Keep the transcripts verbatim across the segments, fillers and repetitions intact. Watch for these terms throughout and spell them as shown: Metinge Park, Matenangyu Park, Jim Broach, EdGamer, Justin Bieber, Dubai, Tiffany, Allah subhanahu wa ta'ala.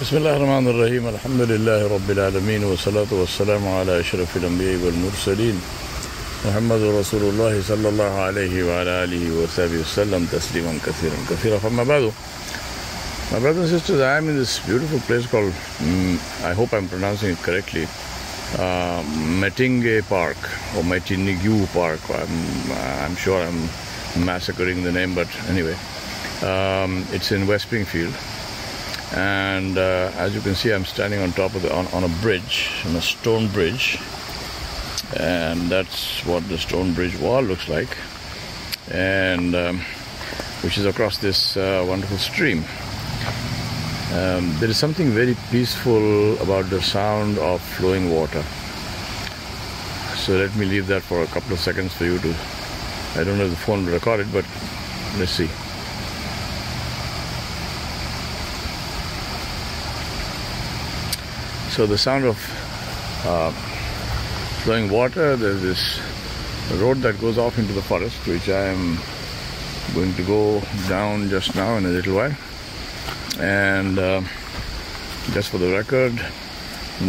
Bismillahirrahmanirrahim. Alhamdulillahi Rabbil Alameen. Wa salatu wa salamu ala ashrafil anbiya wal mursaleen. Muhammadur Rasulullah sallallahu alayhi wa ala alihi wa sahbihi wasallam. Tasliman kathiran kathira. Amma ba'du. My brothers and sisters, I am in this beautiful place called, mm, I hope I'm pronouncing it correctly, uh, Metinge Park or Matenangyu Park. I'm, I'm sure I'm massacring the name, but anyway, um, it's in West Springfield. And uh, as you can see, I'm standing on top of the, on, on a bridge, on a stone bridge, and that's what the stone bridge wall looks like, and um, which is across this uh, wonderful stream. Um, there is something very peaceful about the sound of flowing water. So let me leave that for a couple of seconds for you to, I don't know if the phone will record it, but let's see. So the sound of uh, flowing water, there's this road that goes off into the forest, which I am going to go down just now in a little while. And uh, just for the record,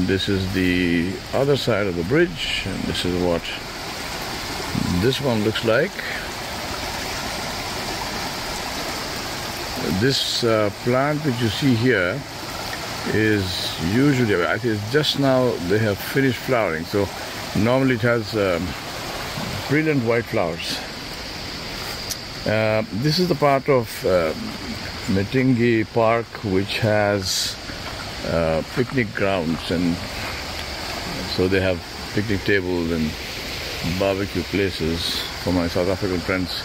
this is the other side of the bridge, and this is what this one looks like. This uh, plant which you see here is usually, I think just now they have finished flowering, so normally it has um, brilliant white flowers. Uh, this is the part of uh, Metinge Park which has uh, picnic grounds, and so they have picnic tables and barbecue places for my South African friends,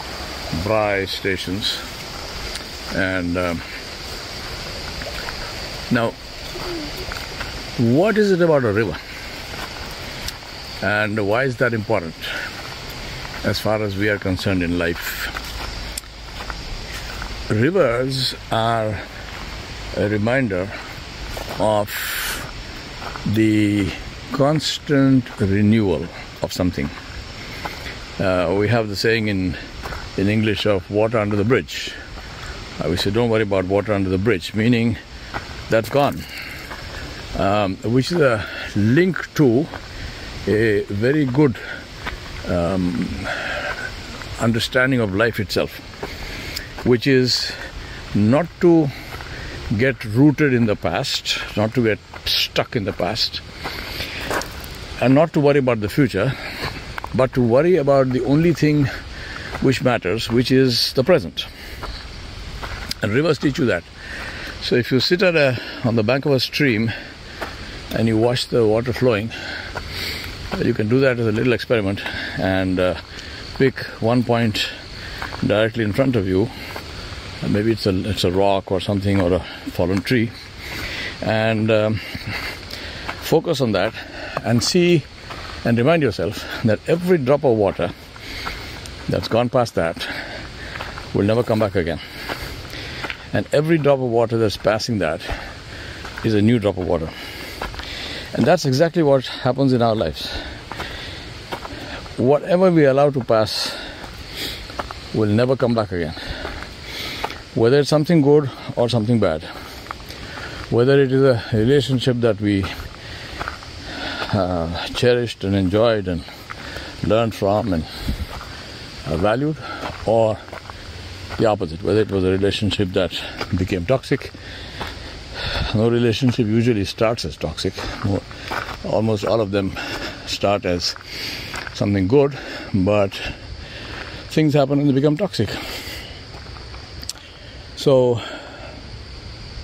braai stations. And um, now, what is it about a river, and why is that important as far as we are concerned in life? Rivers are a reminder of the constant renewal of something. Uh, we have the saying in, in English of water under the bridge. Uh, we say don't worry about water under the bridge, meaning that's gone. Um, which is a link to a very good um, understanding of life itself, which is not to get rooted in the past, not to get stuck in the past, and not to worry about the future, but to worry about the only thing which matters, which is the present. And rivers teach you that. So if you sit at a, on the bank of a stream and you watch the water flowing, you can do that as a little experiment and uh, pick one point directly in front of you. And maybe it's a, it's a rock or something, or a fallen tree, and um, focus on that and see and remind yourself that every drop of water that's gone past that will never come back again. And every drop of water that's passing that is a new drop of water. And that's exactly what happens in our lives. Whatever we allow to pass will never come back again. Whether it's something good or something bad. Whether it is a relationship that we uh, cherished and enjoyed and learned from and valued, or the opposite, whether it was a relationship that became toxic. No relationship usually starts as toxic. Almost all of them start as something good, but things happen and they become toxic. So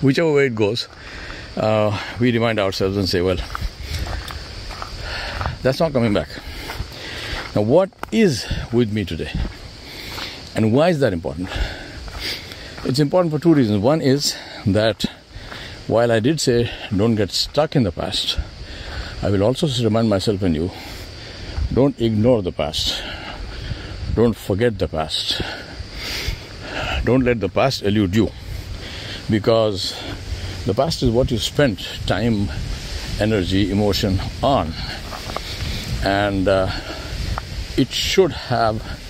whichever way it goes, uh, we remind ourselves and say, well, that's not coming back. Now, what is with me today? And why is that important? It's important for two reasons. One is that while I did say don't get stuck in the past, I will also remind myself and you, don't ignore the past. Don't forget the past. Don't let the past elude you, because the past is what you spent time, energy, emotion on. And uh, it should have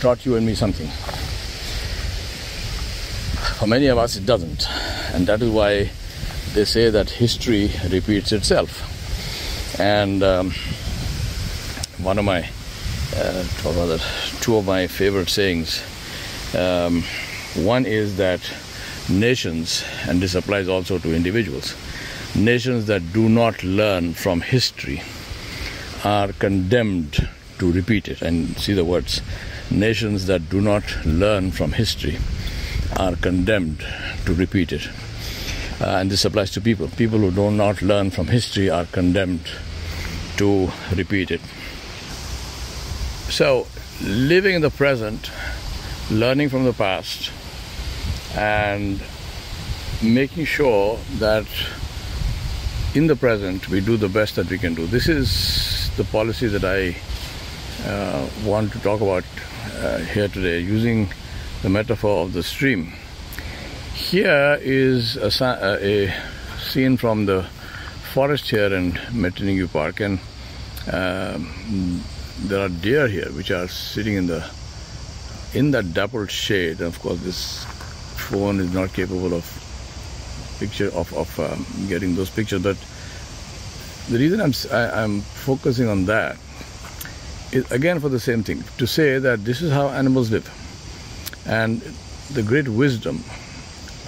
taught you and me something. For many of us, it doesn't, and that is why they say that history repeats itself. And um, one of my uh, or rather, two of my favorite sayings, um, one is that nations, and this applies also to individuals, nations that do not learn from history are condemned to repeat it. And see the words, nations that do not learn from history are condemned to repeat it. Uh, and this applies to people. People who do not learn from history are condemned to repeat it. So living in the present, learning from the past, and making sure that in the present we do the best that we can do. This is the policy that I uh, want to talk about uh, here today, using the metaphor of the stream. Here is a, a scene from the forest here in Matenangyu Park, and uh, there are deer here which are sitting in the in that dappled shade. Of course, this phone is not capable of picture of, of um, getting those pictures, but the reason I'm, I, I'm focusing on that is again for the same thing, to say that this is how animals live. And the great wisdom,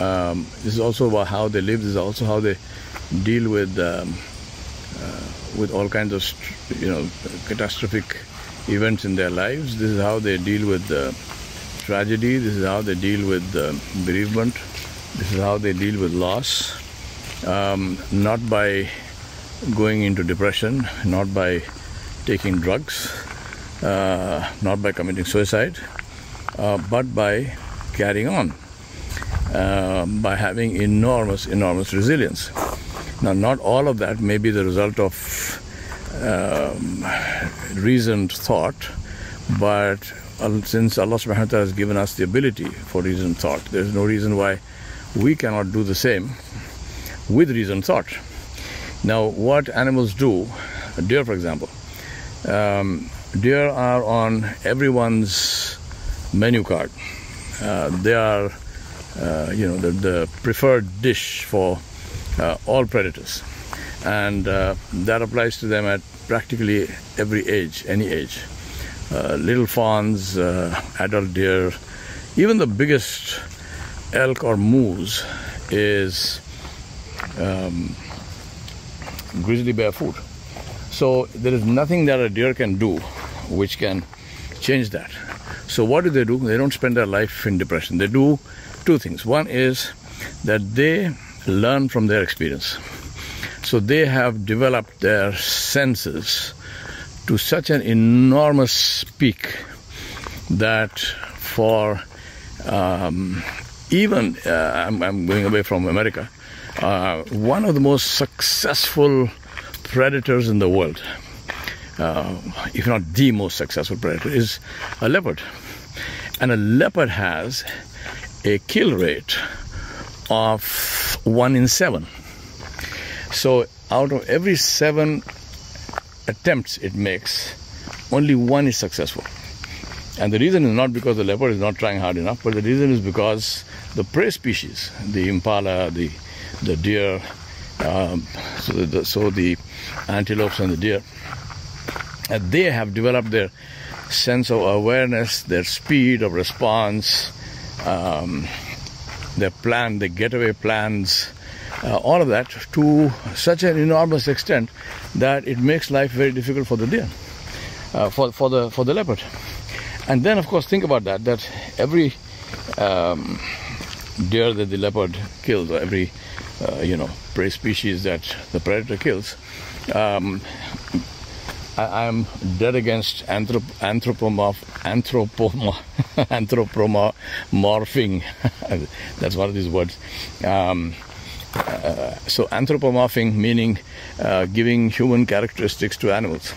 um, this is also about how they live, this is also how they deal with um, uh, with all kinds of you know catastrophic events in their lives. This is how they deal with uh, tragedy, this is how they deal with uh, bereavement, this is how they deal with loss, um, not by going into depression, not by taking drugs, uh, not by committing suicide, Uh, but by carrying on, uh, by having enormous, enormous resilience. Now, not all of that may be the result of um, reasoned thought, but since Allah subhanahu wa ta'ala has given us the ability for reasoned thought, there's no reason why we cannot do the same with reasoned thought. Now, what animals do, deer for example, um, deer are on everyone's menu card. Uh, they are, uh, you know, the, the preferred dish for uh, all predators, and uh, that applies to them at practically every age, any age. Uh, little fawns, uh, adult deer, even the biggest elk or moose is um, grizzly bear food. So there is nothing that a deer can do which can change that. So what do they do? They don't spend their life in depression. They do two things. One is that they learn from their experience. So they have developed their senses to such an enormous peak that for um, even, uh, I'm, I'm going away from America, uh, one of the most successful predators in the world, Uh, if not the most successful predator, is a leopard. And a leopard has a kill rate of one in seven. So out of every seven attempts it makes, only one is successful. And the reason is not because the leopard is not trying hard enough, but the reason is because the prey species, the impala, the, the deer, um, so, the, so the antelopes and the deer, and they have developed their sense of awareness, their speed of response, um, their plan, their getaway plans, uh, all of that to such an enormous extent that it makes life very difficult for the deer, uh, for, for, the, for the leopard. And then, of course, think about that, that every um, deer that the leopard kills, or every, uh, you know, prey species that the predator kills, um, I'm dead against anthrop anthropomorph anthropomor anthropomorphing. That's one of these words. Um, uh, so anthropomorphing, meaning uh, giving human characteristics to animals.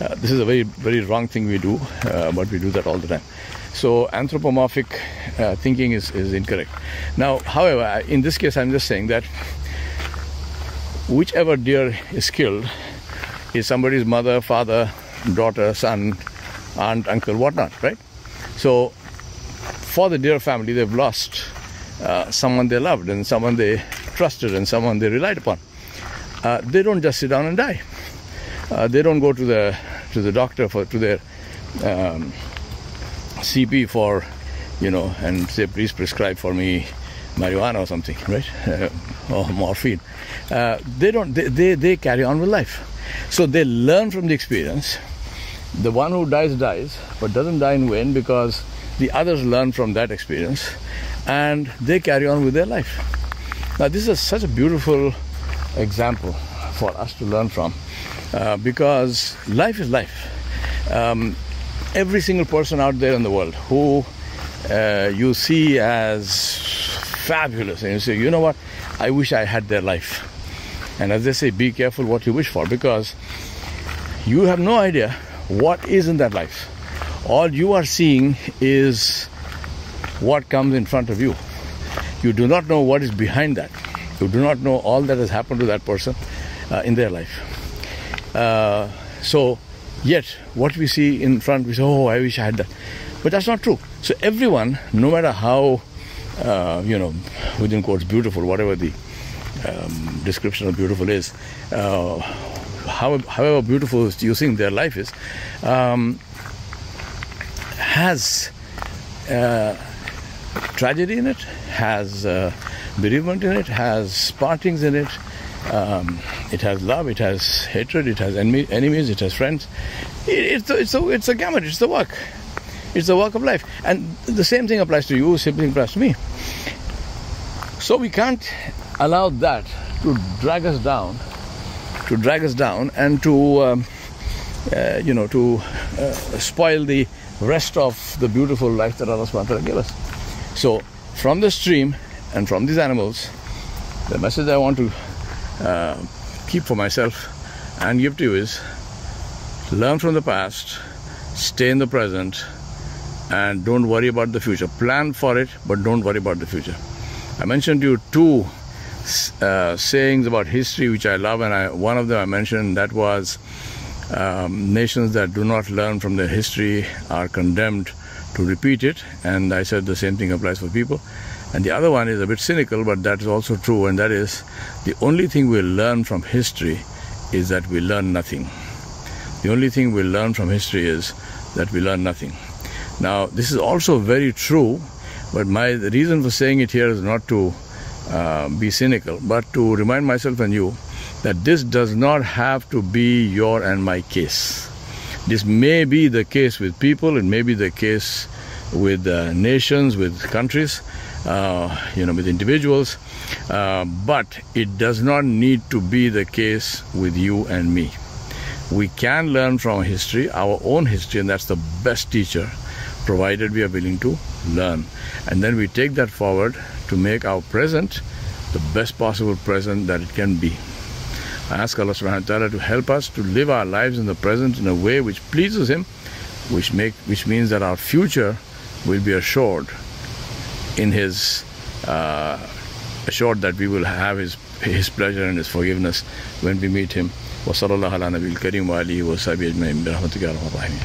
Uh, this is a very, very wrong thing we do, uh, but we do that all the time. So anthropomorphic uh, thinking is, is incorrect. Now, however, in this case, I'm just saying that whichever deer is killed is somebody's mother, father, daughter, son, aunt, uncle, whatnot, right? So for the deer family, they've lost uh, someone they loved and someone they trusted and someone they relied upon. Uh, they don't just sit down and die. Uh, they don't go to the to the doctor for to their um, C P for, you know, and say, please prescribe for me marijuana or something, right? Uh, or morphine. Uh, they don't. They, they they carry on with life. So they learn from the experience. The one who dies dies, but doesn't die in vain, because the others learn from that experience, and they carry on with their life. Now, this is such a beautiful example for us to learn from, uh, because life is life. Um, every single person out there in the world who uh, you see as fabulous, and you say, you know what, I wish I had their life. And as they say, be careful what you wish for, because you have no idea what is in that life. All you are seeing is what comes in front of you. You do not know what is behind that. You do not know all that has happened to that person uh, in their life. Uh, so, yet, what we see in front, we say, oh, I wish I had that. But that's not true. So everyone, no matter how, uh, you know, within quotes, beautiful, whatever the um, description of beautiful is, uh, how, however beautiful you think their life is, um, has uh, tragedy in it, has uh, bereavement in it, has partings in it, um, it has love, it has hatred, it has enemy, enemies, it has friends. It, it's, a, it's, a, it's a gamut, it's the work. It's the work of life. And the same thing applies to you, same thing applies to me. So we can't allow that to drag us down, to drag us down and to, um, uh, you know, to uh, spoil the rest of the beautiful life that Allah subhanahu wa ta'ala gave us. So from the stream and from these animals, the message I want to uh, keep for myself and give to you is, learn from the past, stay in the present, and don't worry about the future. Plan for it, but don't worry about the future. I mentioned to you two uh, sayings about history which I love, and I, one of them I mentioned, that was, Um, nations that do not learn from their history are condemned to repeat it. And I said the same thing applies for people. And the other one is a bit cynical, but that is also true, and that is, the only thing we learn from history is that we learn nothing. The only thing we learn from history is that we learn nothing. Now, this is also very true, but my the reason for saying it here is not to uh, be cynical, but to remind myself and you that this does not have to be your and my case. This may be the case with people, it may be the case with uh, nations, with countries, uh, you know, with individuals, uh, but it does not need to be the case with you and me. We can learn from history, our own history, and that's the best teacher, provided we are willing to learn. And then we take that forward to make our present the best possible present that it can be. I ask Allah subhanahu wa ta'ala to help us to live our lives in the present in a way which pleases Him, which make which means that our future will be assured in His uh, assured that we will have His His pleasure and His forgiveness when we meet Him. Wa sallallahu ala nabiyil karim wa alihi wa sahbihi ajma'in bi rahmatika ya arhamar rahimin.